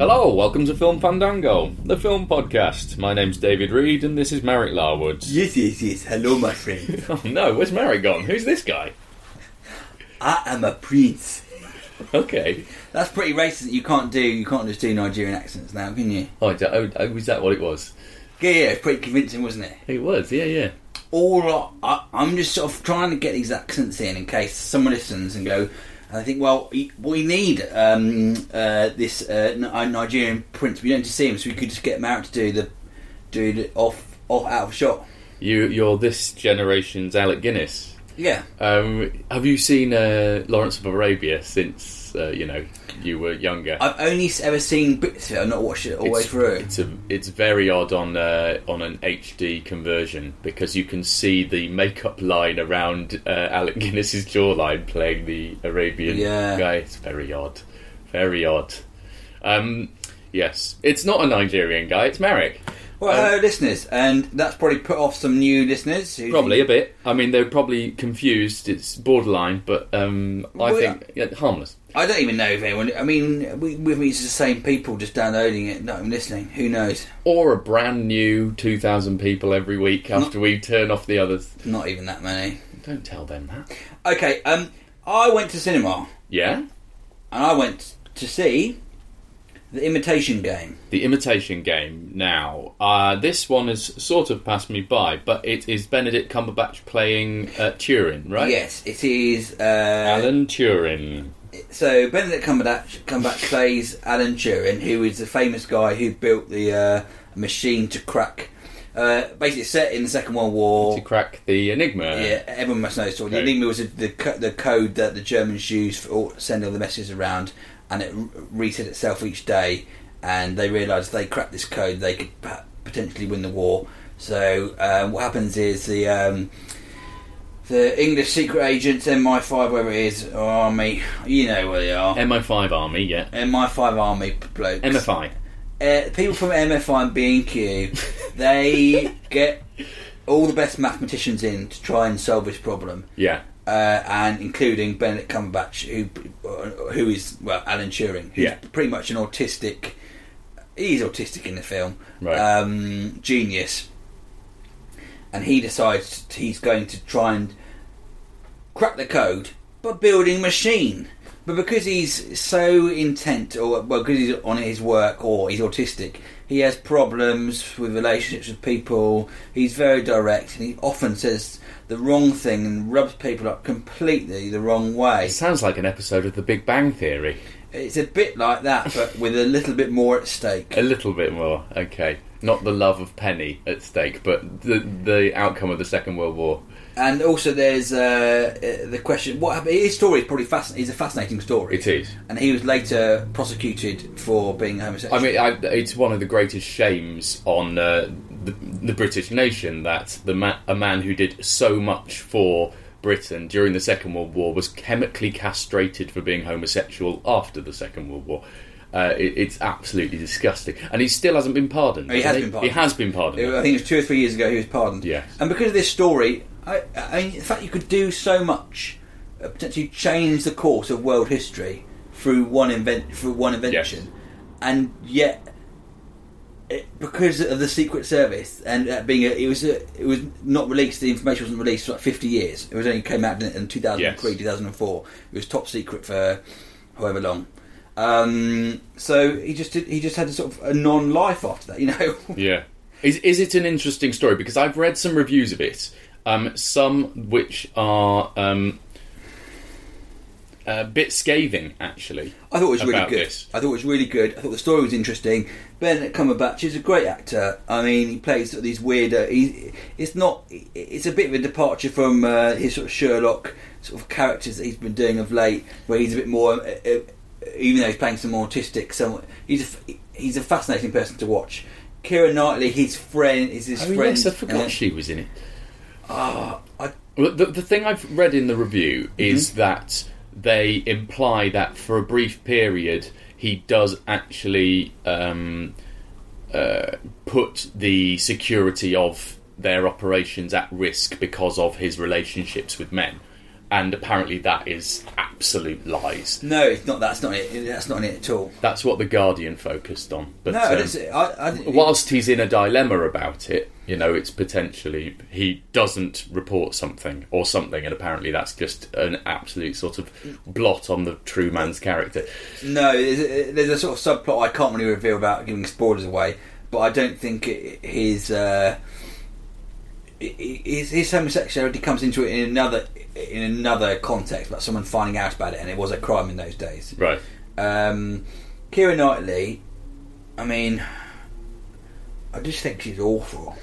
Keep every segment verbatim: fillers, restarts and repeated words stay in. Hello, welcome to Film Fandango, the film podcast. My name's David Reed and this is Merrick Larwood. Yes, yes, yes. Hello, my friend. Oh no, where's Merrick gone? Who's this guy? I am a prince. Okay. That's pretty racist. You can't do, you can't just do Nigerian accents now, can you? Oh, is that what it was? Yeah, yeah, it's pretty convincing, wasn't it? It was, yeah, yeah. All I, I'm just sort of trying to get these accents in in case someone listens and go... I think, well, we need um, uh, this uh, Nigerian prince. We don't just see him, so we could just get him out to do the do the off, off out of shot. You, you're this generation's Alec Guinness. Yeah. Um, have you seen uh, Lawrence of Arabia since uh, you know you were younger? I've only ever seen bits of it. I've not watched it all the way through. It's a, it's very odd on uh, on an H D conversion because you can see the makeup line around uh, Alec Guinness's jawline playing the Arabian yeah. guy. It's very odd, very odd. Um, yes, it's not a Nigerian guy. It's Merrick. Well, hello, um, listeners, and that's probably put off some new listeners. Who probably think... a bit. I mean, they're probably confused. It's borderline, but um, I well, think yeah, harmless. I don't even know if anyone... I mean, we, we mean it's the same people just downloading it, not even listening. Who knows? Or a brand new two thousand people every week after not, we turn off the others. Not even that many. Don't tell them that. Okay, um, I went to cinema. Yeah? And I went to see... The Imitation Game. The Imitation Game. Now, uh, this one has sort of passed me by, but it is Benedict Cumberbatch playing uh, Turing, right? Yes, it is... Uh, Alan Turing. So, Benedict Cumberbatch, Cumberbatch plays Alan Turing, who is the famous guy who built the uh, machine to crack... Uh, basically set in the Second World War. To crack the Enigma. Yeah, everyone must know this story. The Enigma was the, the, the code that the Germans used for sending all the messages around... and it reset itself each day, and they realised they cracked this code, they could potentially win the war. So um, what happens is the um, the English secret agents, M I five, whatever it is, or army, you know where they are. M I five army, yeah. M I five army blokes. M F I. Uh, people from M F I and B and Q, they get all the best mathematicians in to try and solve this problem. Yeah. Uh, and including Benedict Cumberbatch, who who is well Alan Turing, who's yeah. pretty much an autistic. He's autistic in the film, right. um, genius, and he decides he's going to try and crack the code by building a machine. But because he's so intent, or well, because he's on his work, or he's autistic, he has problems with relationships with people. He's very direct, and he often says the wrong thing and rubs people up completely the wrong way. It sounds like an episode of The Big Bang Theory. It's a bit like that, but with a little bit more at stake. A little bit more, okay. Not the love of Penny at stake, but the the outcome of the Second World War. And also there's uh, the question... what happened, his story is probably fascin- is a fascinating story. It is. And he was later prosecuted for being homosexual. I mean, I, it's one of the greatest shames on... Uh, The, the British nation that the ma- a man who did so much for Britain during the Second World War was chemically castrated for being homosexual after the Second World War. Uh, it, it's absolutely disgusting, and he still hasn't been pardoned. Oh, he has he? been pardoned. He has been pardoned. It, I think it was two or three years ago he was pardoned. Yes. And because of this story, I, I mean, the fact you could do so much, uh, potentially change the course of world history through one invent through one invention, yes. and yet. it, because of the Secret Service and uh, being a, it was a, it was not released. The information wasn't released for like fifty years. It was only came out in, in two thousand and three, yes. two thousand and four. It was top secret for however long. Um, so he just did, he just had a sort of a non-life after that, you know. Yeah. Is is it an interesting story? Because I've read some reviews of it. Um, some which are um, a bit scathing, actually. I thought it was really good. This. I thought it was really good. I thought the story was interesting. Benedict Cumberbatch is a great actor. I mean, he plays sort of these weird. Uh, he, it's not. It's a bit of a departure from uh, his sort of Sherlock sort of characters that he's been doing of late, where he's a bit more. Uh, uh, even though he's playing some autistic, someone he's a, he's a fascinating person to watch. Keira Knightley, his friend, is his oh, friend. Yes, I forgot uh, she was in it. Uh, I... The, the thing I've read in the review is mm-hmm. that they imply that for a brief period he does actually um, uh, put the security of their operations at risk because of his relationships with men, and apparently that is absolute lies. No, it's not. That's not it. That's not it at all. That's what The Guardian focused on. But, no, um, it's, I, I, whilst he's in a dilemma about it, you know, it's potentially he doesn't report something or something, and apparently that's just an absolute sort of blot on the true man's character. No, there's a sort of subplot I can't really reveal without giving spoilers away, but I don't think it, his, uh, his his homosexuality comes into it in another in another context, like someone finding out about it, and it was a crime in those days. Right. Um, Keira Knightley, I mean, I just think she's awful.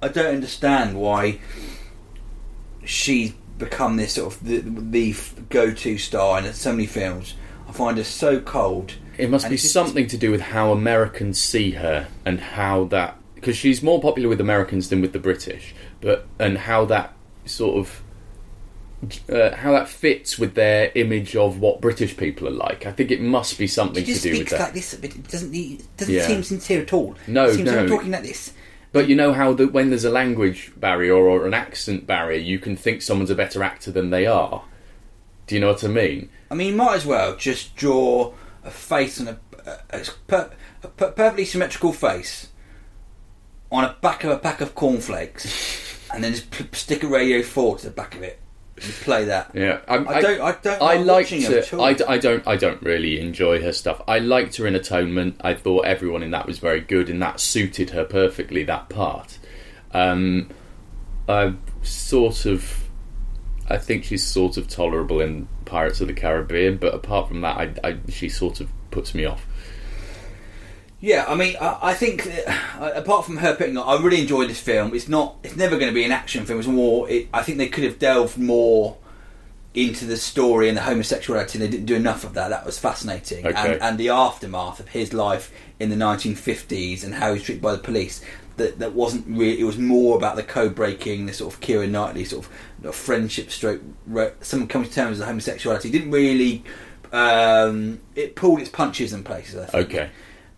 I don't understand why she's become this sort of the, the go-to star in so many films. I find her so cold. It must and be something just... to do with how Americans see her and how that... Because she's more popular with Americans than with the British, but and how that sort of... Uh, how that fits with their image of what British people are like. I think it must be something to do with that. She just speaks like this, but it doesn't, it doesn't yeah. seem sincere at all. No, no. It seems no. like I'm talking like this. But you know how the, when there's a language barrier or an accent barrier, you can think someone's a better actor than they are. Do you know what I mean? I mean, you might as well just draw a face and a, a, per, a perfectly symmetrical face on a back of a pack of cornflakes and then just p- stick a Radio four to the back of it and play that. Yeah, I'm, I don't. I don't. I liked it. I, I don't. I don't really enjoy her stuff. I liked her in Atonement. I thought everyone in that was very good, and that suited her perfectly. That part. Um, I sort of. I think she's sort of tolerable in Pirates of the Caribbean, but apart from that, I, I, she sort of puts me off. Yeah, I mean, I, I think uh, apart from her putting on, I really enjoyed this film. It's not, it's never going to be an action film. It's more. It, I think they could have delved more into the story and the homosexuality, and they didn't do enough of that. That was fascinating, okay. and, and the aftermath of his life in the nineteen fifties and how he's treated by the police. That that wasn't really. It was more about the code breaking, the sort of Keira Knightley sort of friendship stroke. Someone coming to terms with homosexuality didn't really. Um, it pulled its punches in places, I think. Okay.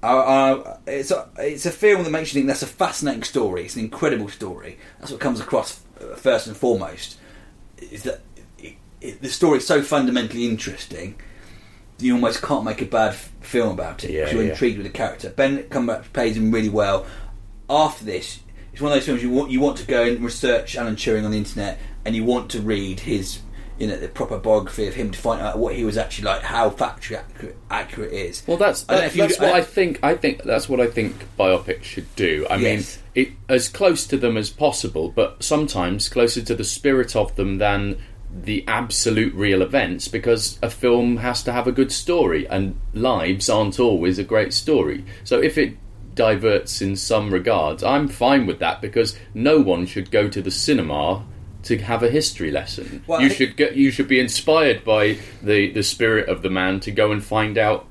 Uh, uh, it's, a, it's a film that makes you think that's a fascinating story. It's an incredible story. That's what comes across first and foremost. Is that it, it, the story is so fundamentally interesting, you almost can't make a bad f- film about it. Yeah, because you're yeah. intrigued with the character. Benedict Cumberbatch plays him really well. After this, it's one of those films you want you want to go and research Alan Turing on the internet, and you want to read his. You know, the proper biography of him to find out what he was actually like, how factually accurate, accurate it is. Well, that's that, I that's you, what I, I think. I think that's what I think biopics should do. I yes. mean, it, as close to them as possible, but sometimes closer to the spirit of them than the absolute real events, because a film has to have a good story, and lives aren't always a great story. So if it diverts in some regards, I'm fine with that, because no one should go to the cinema to have a history lesson. Well, you think, should get. You should be inspired by the, the spirit of the man to go and find out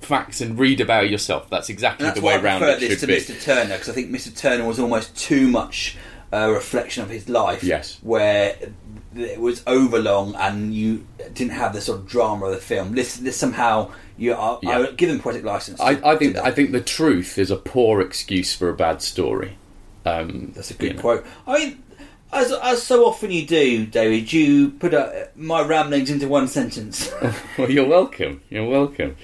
facts and read about yourself. That's exactly that's the way round it should be. I prefer this to Mister Turner, because I think Mister Turner was almost too much a reflection of his life. Yes, where it was overlong and you didn't have the sort of drama of the film. This, this somehow you are. Yeah. I would give them poetic license. I, I think. I think the truth is a poor excuse for a bad story. Um, that's a good quote. Know. I mean. As as so often you do, David, you put uh, my ramblings into one sentence. Well, you're welcome. You're welcome.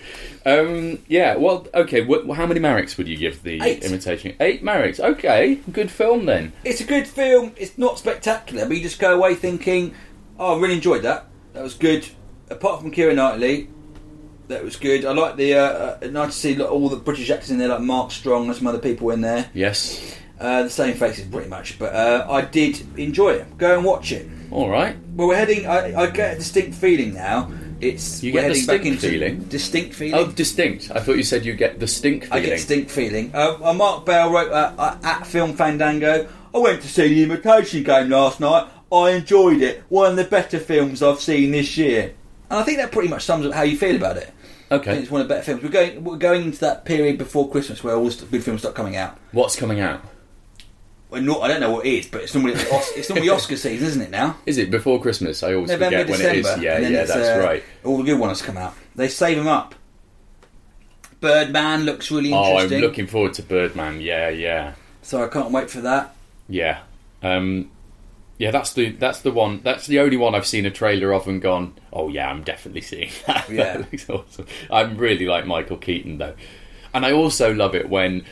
Um, yeah, well, okay, wh- how many Mareks would you give The Eight. Imitation? Eight Mareks. Okay, good film then. It's a good film. It's not spectacular, but you just go away thinking, oh, I really enjoyed that. That was good. Apart from Keira Knightley, that was good. I like the... Uh, uh, nice to see like, all the British actors in there, like Mark Strong and some other people in there. Yes. Uh, the same faces pretty much, but uh, I did enjoy it. Go and watch it. All right. Well, we're heading. I, I get a distinct feeling now. It's you get distinct back into feeling. Distinct feeling. Oh, distinct. I thought you said you get distinct feeling. I get distinct feeling. Uh, Mark Bell wrote uh, at Film Fandango. I went to see The Imitation Game last night. I enjoyed it. One of the better films I've seen this year. And I think that pretty much sums up how you feel about it. Okay. I think it's one of the better films. We're going. We're going into that period before Christmas where all the good films start coming out. What's coming out? Well, not, I don't know what it is, but it's normally it's normally Oscar season, isn't it now? Is it before Christmas? I always November, forget December, when it is. Yeah, yeah, that's uh, right. All the good ones come out. They save them up. Birdman looks really interesting. Oh, I'm looking forward to Birdman. Yeah, yeah. So I can't wait for that. Yeah, um, yeah. That's the that's the one. That's the only one I've seen a trailer of and gone, oh yeah, I'm definitely seeing that. Yeah, that looks awesome. I really like Michael Keaton though, and I also love it when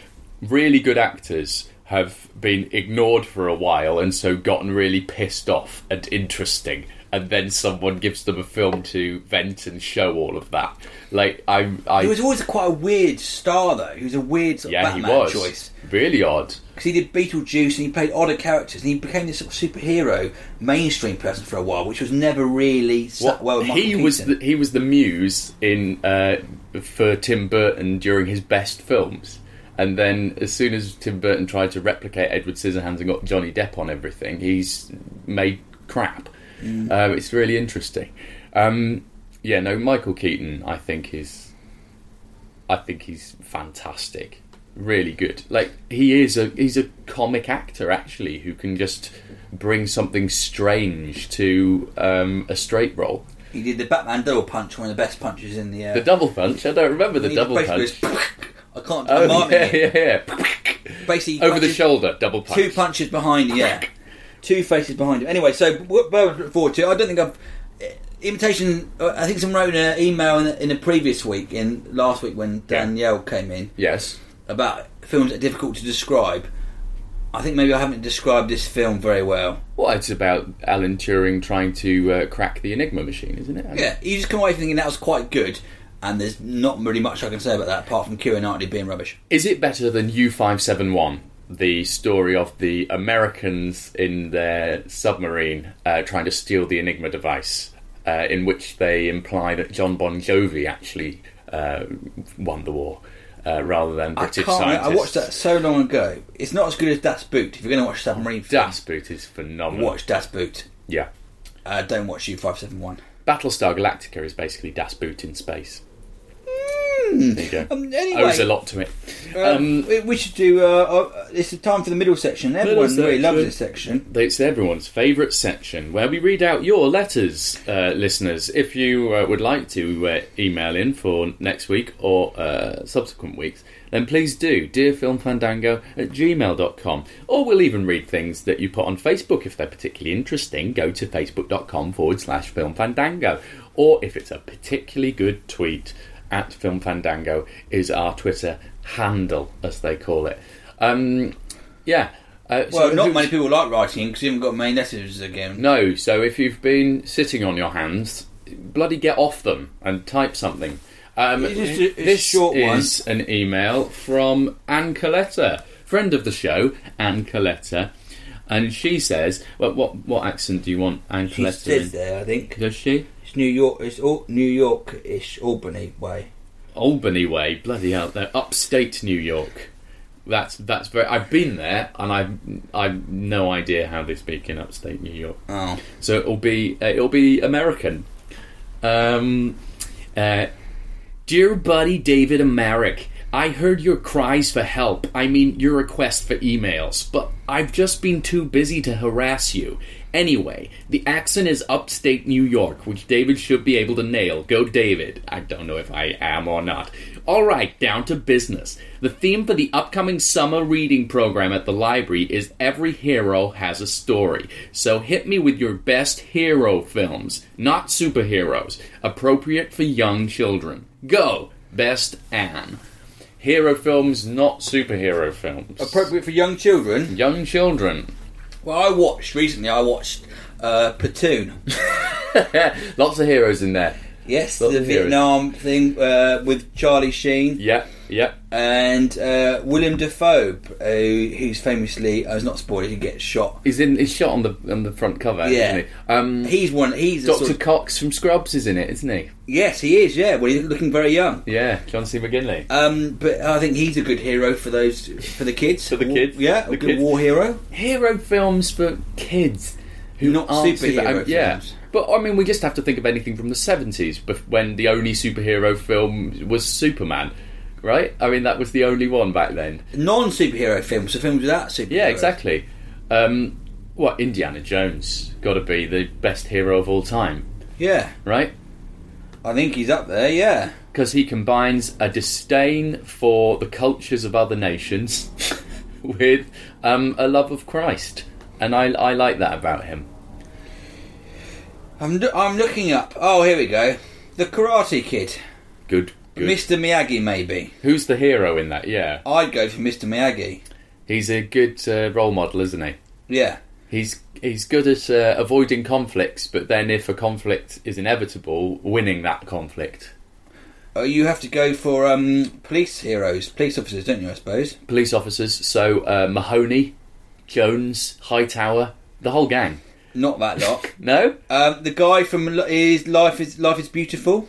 really good actors have been ignored for a while and so gotten really pissed off and interesting, and then someone gives them a film to vent and show all of that. Like I, I he was always quite a weird star though. He was a weird sort of yeah, Batman he was. Choice, really odd. Because he did Beetlejuice and he played odder characters and he became this sort of superhero mainstream person for a while, which was never really sat well, well with Michael Keaton. He was the, he was the muse in uh, for Tim Burton during his best films. And then as soon as Tim Burton tried to replicate Edward Scissorhands and got Johnny Depp on everything, he's made crap. Mm. Uh, it's really interesting. Um, yeah, no, Michael Keaton, I think, is... I think he's fantastic. Really good. Like, he is a... He's a comic actor, actually, who can just bring something strange to um, a straight role. He did the Batman double punch, one of the best punches in the... Uh, the double punch? I don't remember the double punch. I can't... Oh, I'm yeah, yeah, yeah. Basically... Over punches, the shoulder, double punch. Two punches behind, yeah. Two faces behind him. Anyway, so what I look forward to... I don't think I've... Imitation... I think someone wrote an email in, in the previous week, in last week when Danielle yeah. came in. Yes. About films that are difficult to describe. I think maybe I haven't described this film very well. Well, it's about Alan Turing trying to uh, crack the Enigma machine, isn't it? Alan? Yeah, you just come away thinking that was quite good. And there's not really much I can say about that, apart from Keira Knightley being rubbish. Is it better than U five seventy-one, the story of the Americans in their submarine uh, trying to steal the Enigma device, uh, in which they imply that John Bon Jovi actually uh, won the war, uh, rather than British I can't, scientists? I watched that so long ago. It's not as good as Das Boot, if you're going to watch submarine film. Das Boot is phenomenal. Watch Das Boot. Yeah. Uh, don't watch U five seventy-one. Battlestar Galactica is basically Das Boot in space. There you go. Um, anyway, owes a lot to it. Um, um, we should do... Uh, uh, it's the time for the middle section. Everyone middle really section. loves this section. It's everyone's favourite section, where we read out your letters, uh, listeners. If you uh, would like to uh, email in for next week or uh, subsequent weeks, then please do. dear film fandango at gmail dot com. Or we'll even read things that you put on Facebook if they're particularly interesting. Go to facebook dot com forward slash film fandango. Or if it's a particularly good tweet... At Film Fandango is our Twitter handle, as they call it. Um, yeah. Uh, well, so not many people like writing because you haven't got many letters again. No, so if you've been sitting on your hands, bloody get off them and type something. Um, it's just a, it's this short one. Is an email from Anne Coletta, friend of the show, Anne Coletta. And she says, well, what what accent do you want Anne Coletta in? She says there, I think. Does she? New York, it's all New York-ish, Albany way. Albany way, bloody hell! They're upstate New York. That's that's very. I've been there, and I've I've no idea how they speak in upstate New York. Oh, so it'll be uh, it'll be American. Um, uh, dear buddy David and Merrick, I heard your cries for help. I mean your request for emails, but I've just been too busy to harass you. Anyway, the accent is upstate New York, which David should be able to nail. Go, David. I don't know if I am or not. All right, down to business. The theme for the upcoming summer reading program at the library is Every Hero Has a Story. So hit me with your best hero films, not superheroes, appropriate for young children. Go, best Anne. Hero films, not superhero films. Appropriate for young children? Young children. Well, I watched, recently I watched uh, Platoon. Lots of heroes in there. Yes, Lots the Vietnam heroes. thing uh, with Charlie Sheen. Yeah, yeah. And uh, Willem Dafoe, uh, who's famously, I was not spoiled, he gets shot. He's in. He's shot on the on the front cover, yeah. Isn't he? Um, he's one. He's Doctor Sort of... Cox from Scrubs is in it, isn't he? Yes, he is. Yeah, well, he's looking very young. Yeah, John C. McGinley. Um, but I think he's a good hero for those for the kids. For the kids, war, yeah, the a good kids. war hero. Hero films for kids who not aren't superhero. Super, yeah. Films. But, I mean, we just have to think of anything from the seventies, when the only superhero film was Superman, right? I mean, that was the only one back then. Non-superhero films, so films without superheroes. Yeah, exactly. Um, what, Indiana Jones, got to be the best hero of all time. Yeah. Right? I think he's up there, yeah. Because he combines a disdain for the cultures of other nations with um, a love of Christ. And I, I like that about him. I'm, I'm looking up. Oh, here we go. The Karate Kid. Good, good. Mister Miyagi, maybe. Who's the hero in that? Yeah. I'd go for Mister Miyagi. He's a good uh, role model, isn't he? Yeah. He's he's good at uh, avoiding conflicts, but then if a conflict is inevitable, winning that conflict. Oh, you have to go for um, police heroes, police officers, don't you, I suppose? Police officers. So uh, Mahoney, Jones, Hightower, the whole gang. Not that lot. No? Um, the guy from his Life is Life is Beautiful.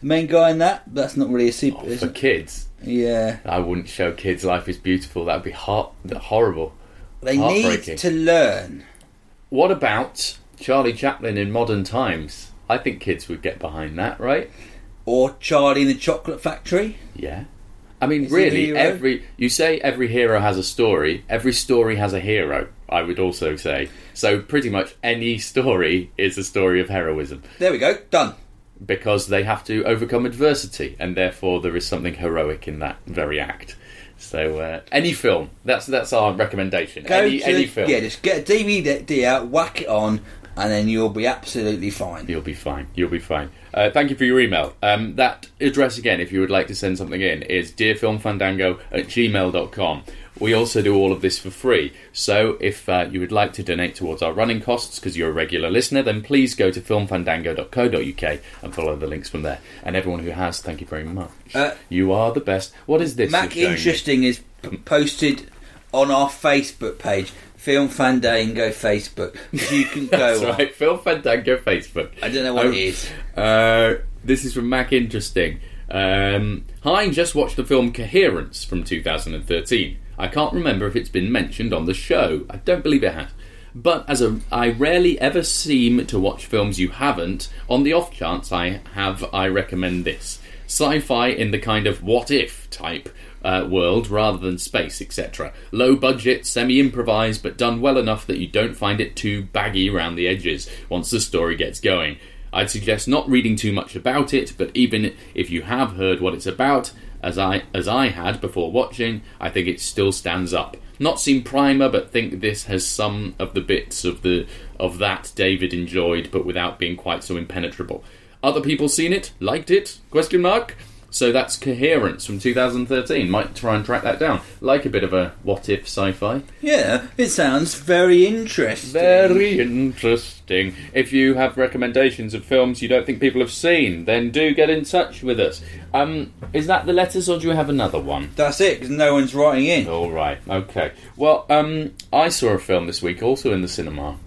The main guy in that. That's not really a super... Oh, for it? Kids? Yeah. I wouldn't show kids Life is Beautiful. That would be heart- horrible. They need to learn. What about Charlie Chaplin in modern times? I think kids would get behind that, right? Or Charlie in the Chocolate Factory. Yeah. I mean, is really, every you say every hero has a story. Every story has a hero, I would also say. So pretty much any story is a story of heroism. There we go, done. Because they have to overcome adversity, and therefore there is something heroic in that very act. So uh, any film, that's that's our recommendation. Go any to, any film. Yeah, just get a D V D out, whack it on, and then you'll be absolutely fine. You'll be fine. You'll be fine. Uh, thank you for your email. Um, that address again, if you would like to send something in, is dear film fandango at gmail dot com. We also do all of this for free. So if uh, you would like to donate towards our running costs because you're a regular listener, then please go to film fandango dot co dot uk and follow the links from there. And everyone who has, thank you very much. Uh, you are the best. What is this? Mac Interesting is p- posted on our Facebook page. Film Fandango Facebook. You can go That's on. That's right, Film Fandango Facebook. I don't know what um, it is. Uh, this is from Mac Interesting. Um, Hi, just watched the film Coherence from two thousand thirteen. I can't remember if it's been mentioned on the show. I don't believe it has. But as a, I rarely ever seem to watch films you haven't. On the off chance I have, I recommend this. Sci-fi in the kind of what-if type Uh, world rather than space, et cetera. Low budget, semi-improvised, but done well enough that you don't find it too baggy around the edges once the story gets going. I'd suggest not reading too much about it, but even if you have heard what it's about, as I as I had before watching, I think it still stands up. Not seen Primer, but think this has some of the bits of the of that David enjoyed, but without being quite so impenetrable. Other people seen it? Liked it? Question mark? So that's Coherence from two thousand thirteen. Might try and track that down. Like a bit of a what-if sci-fi. Yeah, it sounds very interesting. Very interesting. If you have recommendations of films you don't think people have seen, then do get in touch with us. Um, is that the letters, or do you have another one? That's it, because no one's writing in. All right, okay. Well, um, I saw a film this week, also in the cinema.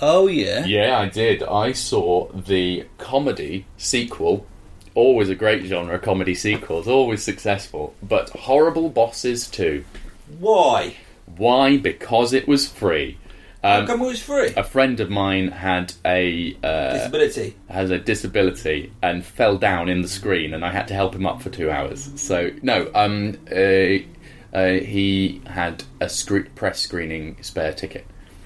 Oh, yeah? Yeah, I did. I saw the comedy sequel... Always a great genre, comedy sequels, always successful. But Horrible Bosses two. Why? Why? Because it was free. Um, How come it was free? A friend of mine had a... Uh, disability. Has a disability and fell down in the screen, and I had to help him up for two hours. So, no, um, uh, uh, he had a sc- press screening spare ticket.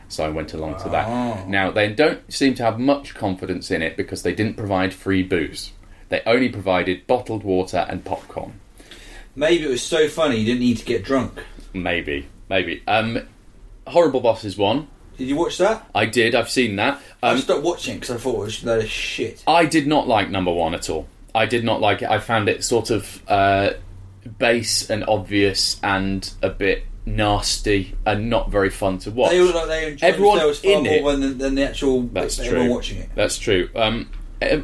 So I went along oh. to that. Now, they don't seem to have much confidence in it because they didn't provide free booze. They only provided bottled water and popcorn. Maybe it was so funny you didn't need to get drunk. Maybe, maybe. Um, Horrible Bosses one. Did you watch that? I did, I've seen that. Um, I stopped watching because I thought it was a load of shit. I did not like number one at all. I did not like it. I found it sort of uh, base and obvious and a bit nasty and not very fun to watch. They all like they enjoy everyone themselves far in more it, than, than the actual that's everyone true. watching it. That's true. Um,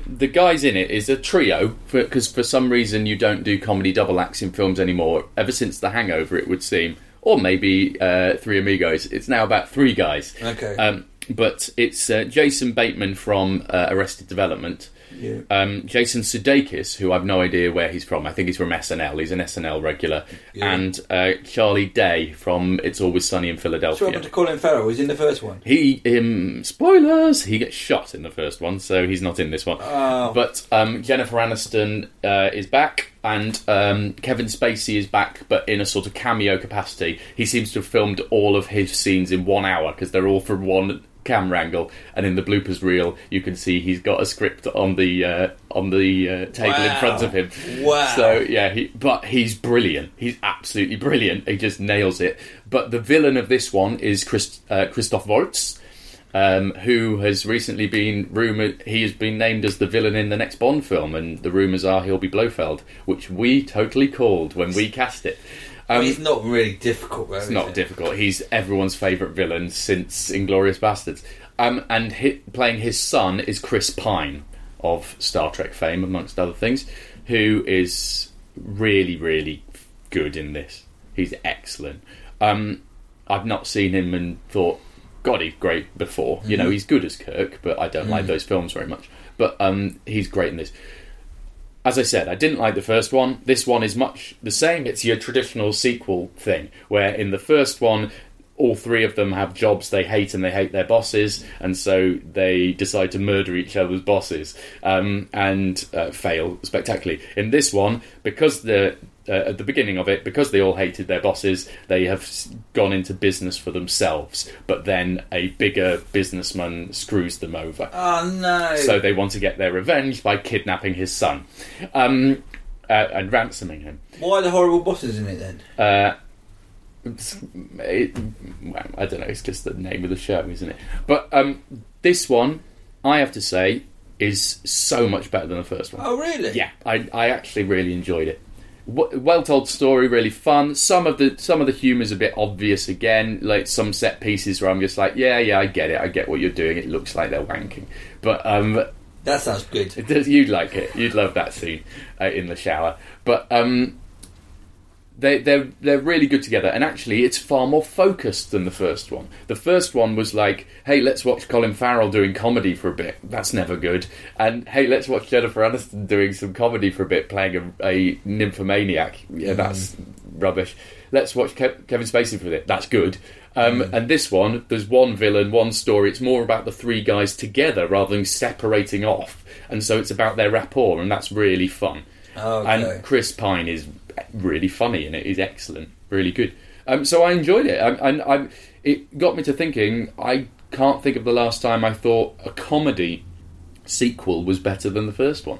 the guys in it is a trio because for, for some reason you don't do comedy double acts in films anymore. Ever since The Hangover, it would seem, or maybe uh, Three Amigos. It's now about three guys. Okay. Um, but it's uh, Jason Bateman from uh, Arrested Development. Yeah. Um, Jason Sudeikis, who I've no idea where he's from. I think he's from S N L. He's an S N L regular. Yeah. And uh, Charlie Day from It's Always Sunny in Philadelphia. What happened to Colin Farrell? He's in the first one. He, um, spoilers, he gets shot in the first one, so he's not in this one. Oh. But um, Jennifer Aniston uh, is back, and um, Kevin Spacey is back, but in a sort of cameo capacity. He seems to have filmed all of his scenes in one hour because they're all from one camera angle, and in the bloopers reel you can see he's got a script on the uh, on the uh, table wow. in front of him. Wow. So yeah, he, but he's brilliant. He's absolutely brilliant. He just nails it. But the villain of this one is Christ, uh, Christoph Waltz, um, who has recently been rumoured. He has been named as the villain in the next Bond film, and the rumours are he'll be Blofeld, which we totally called when we cast it. Um, I mean, it's not really difficult, though, It's is not it? difficult. He's everyone's favourite villain since Inglourious Bastards. Um, and hi- playing his son is Chris Pine, of Star Trek fame, amongst other things, who is really, really good in this. He's excellent. Um, I've not seen him and thought, God, he's great before. Mm. You know, he's good as Kirk, but I don't mm. like those films very much. But um, he's great in this. As I said, I didn't like the first one. This one is much the same. It's your traditional sequel thing, where in the first one, all three of them have jobs they hate and they hate their bosses, and so they decide to murder each other's bosses um, and uh, fail spectacularly. In this one, because the uh, at the beginning of it, because they all hated their bosses, they have gone into business for themselves, but then a bigger businessman screws them over. Oh, no! So they want to get their revenge by kidnapping his son um, uh, and ransoming him. Why are the horrible bosses in it, then? Uh... It, well, I don't know, it's just the name of the show, isn't it? But um, this one, I have to say, is so much better than the first one. Oh, really? Yeah, I, I actually really enjoyed it. W- well-told story, really fun. Some of the some of the humour's a bit obvious again, like some set pieces where I'm just like, yeah, yeah, I get it, I get what you're doing. It looks like they're wanking. But um, that sounds good. It does, you'd like it. You'd love that scene uh, in the shower. But um. They, they're, they're really good together, and actually it's far more focused than the first one. The first one was like, hey, let's watch Colin Farrell doing comedy for a bit. That's never good. And hey, let's watch Jennifer Aniston doing some comedy for a bit, playing a, a nymphomaniac. Yeah, that's mm. rubbish. Let's watch Kev- Kevin Spacey for a bit. That's good. Um, mm. And this one, there's one villain, one story. It's more about the three guys together rather than separating off. And so it's about their rapport, and that's really fun. Oh, okay. And Chris Pine is really funny in it. He's excellent, really good. Um, so I enjoyed it, and I, I, it got me to thinking. I can't think of the last time I thought a comedy sequel was better than the first one.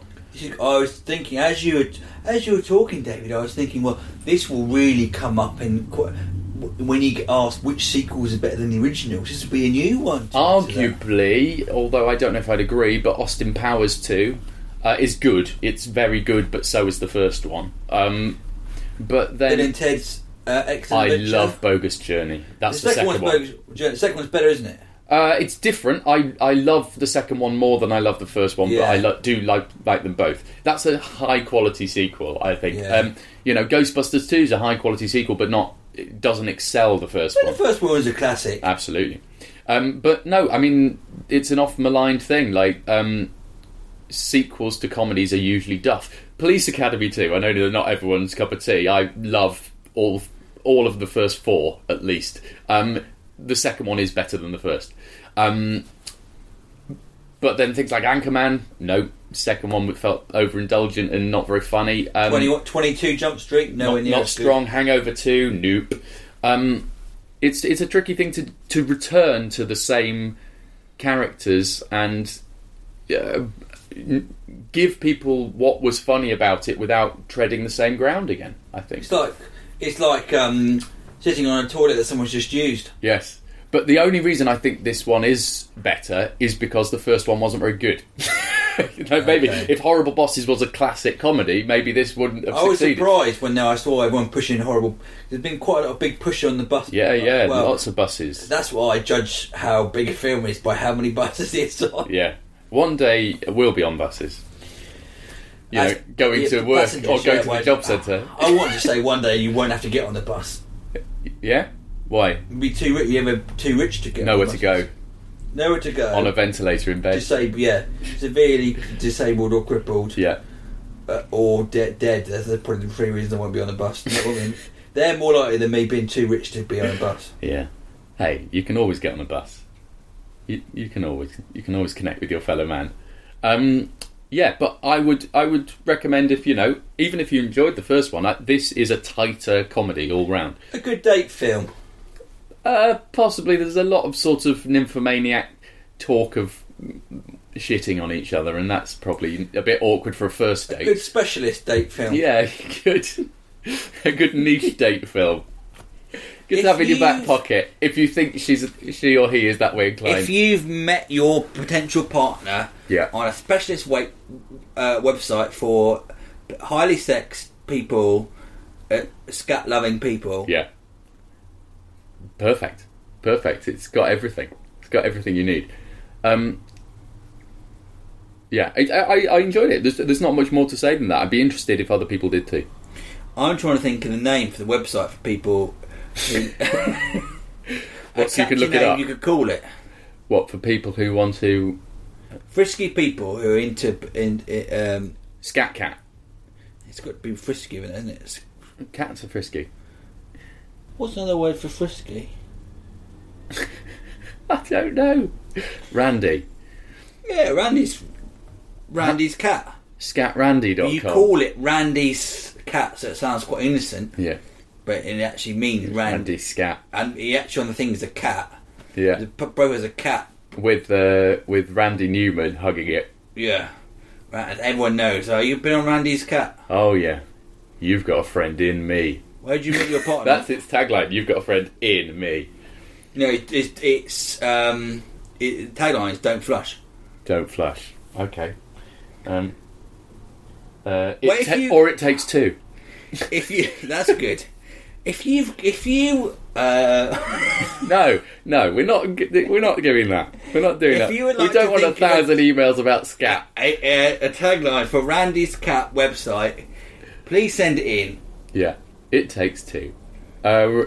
I was thinking as you were, as you were talking, David. I was thinking, well, this will really come up in quite, when you get asked which sequels are better than the originals. This will be a new one. Arguably, although I don't know if I'd agree, but Austin Powers two uh, is good. It's very good, but so is the first one. Um, But then, then Ted's uh, Excellent I Adventure. Love Bogus Journey. That's the, the second, second one. Bogus, the second one's better, isn't it? Uh, it's different. I I love the second one more than I love the first one, yeah. but I lo- do like like them both. That's a high quality sequel, I think. Yeah. Um, you know, Ghostbusters two is a high quality sequel, but not it doesn't excel the first but one. The first one was a classic, absolutely. Um, but no, I mean it's an oft maligned thing. Like um, sequels to comedies are usually duff. Police Academy two, I know they're not everyone's cup of tea. I love all all of the first four, at least. Um, the second one is better than the first. Um, but then things like Anchorman, no. Second one felt overindulgent and not very funny. Um, twenty, twenty-two Jump Street, no. Not, not strong. Hangover two, nope. Um, it's it's a tricky thing to to return to the same characters and uh, give people what was funny about it without treading the same ground again, I think. It's like, it's like um, sitting on a toilet that someone's just used. Yes. But the only reason I think this one is better is because the first one wasn't very good. You know, maybe okay. If Horrible Bosses was a classic comedy, maybe this wouldn't have I succeeded. I was surprised when I saw everyone pushing Horrible... There's been quite a lot of big push on the bus. Yeah, like, yeah, well, lots of buses. That's why I judge how big a film is by how many buses it's on. Yeah. One day we'll be on buses. You As, know, going yeah, to work or going yeah, to the job centre. I want to say one day you won't have to get on the bus. Yeah? Why? You'd be too rich, you're too rich to get Nowhere on the to go. Nowhere to go. On a ventilator in bed. Disabled, yeah. Severely disabled or crippled. Yeah. Uh, or de- dead. That's probably the three reasons I won't be on a bus. They're more likely than me being too rich to be on a bus. Yeah. Hey, you can always get on a bus. You, you can always you can always connect with your fellow man. Um, yeah, but I would I would recommend, if you know, even if you enjoyed the first one, I, this is a tighter comedy all round. A good date film. Uh, possibly. There's a lot of sort of nymphomaniac talk of shitting on each other, and that's probably a bit awkward for a first date. A good specialist date film. Yeah, good. A good niche date film. Good if to have in your back pocket if you think she's she or he is that way inclined. If you've met your potential partner yeah. on a specialist web, uh, website for highly sexed people, uh, scat-loving people... Yeah. Perfect. Perfect. It's got everything. It's got everything you need. Um, yeah, I, I, I enjoyed it. There's, there's not much more to say than that. I'd be interested if other people did too. I'm trying to think of a name for the website for people who... What, so you could look it up? You could call it. What, for people who want to... Frisky people who are into... In, um, Scat Cat. It's got to be frisky, isn't it? Cats are frisky. What's another word for frisky? I don't know. Randy. Yeah, Randy's Randy's cat. scat randy dot com. You call it Randy's cat, so it sounds quite innocent. Yeah. But it actually means Randy. Randy's scat. And he actually, on the thing, is a cat. Yeah. The brother is a cat. With uh, with Randy Newman hugging it. Yeah. Right, everyone knows. Oh, you've been on Randy's cat. Oh, yeah. You've got a friend in me. Where'd you meet your partner? That's its tagline. You've got a friend in me. You know, it, it, it's um, it, tagline is "Don't flush." Don't flush. Okay. Um, uh, it ta- you, or it takes two. If you, that's good. If you, if you, uh, no, no, we're not, we're not doing that. We're not doing that. Like, we don't want a thousand emails about scat. A, a, a tagline for Randy's cat website. Please send it in. Yeah. It takes two. Uh,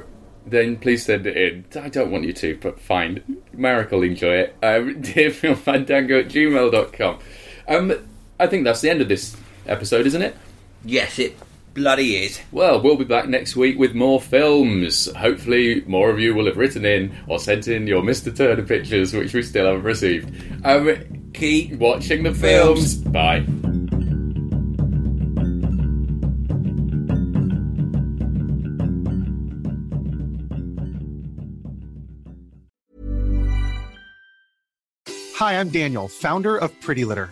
then please send it in. I don't want you to, but fine. Merrick will enjoy it. Uh, dear Film Fandango at gmail dot com. Um, I think that's the end of this episode, isn't it? Yes, it bloody is. Well, we'll be back next week with more films. Hopefully more of you will have written in or sent in your Mister Turner pictures, which we still haven't received. Um, Keep watching the films. films. Bye. Hi, I'm Daniel, founder of Pretty Litter.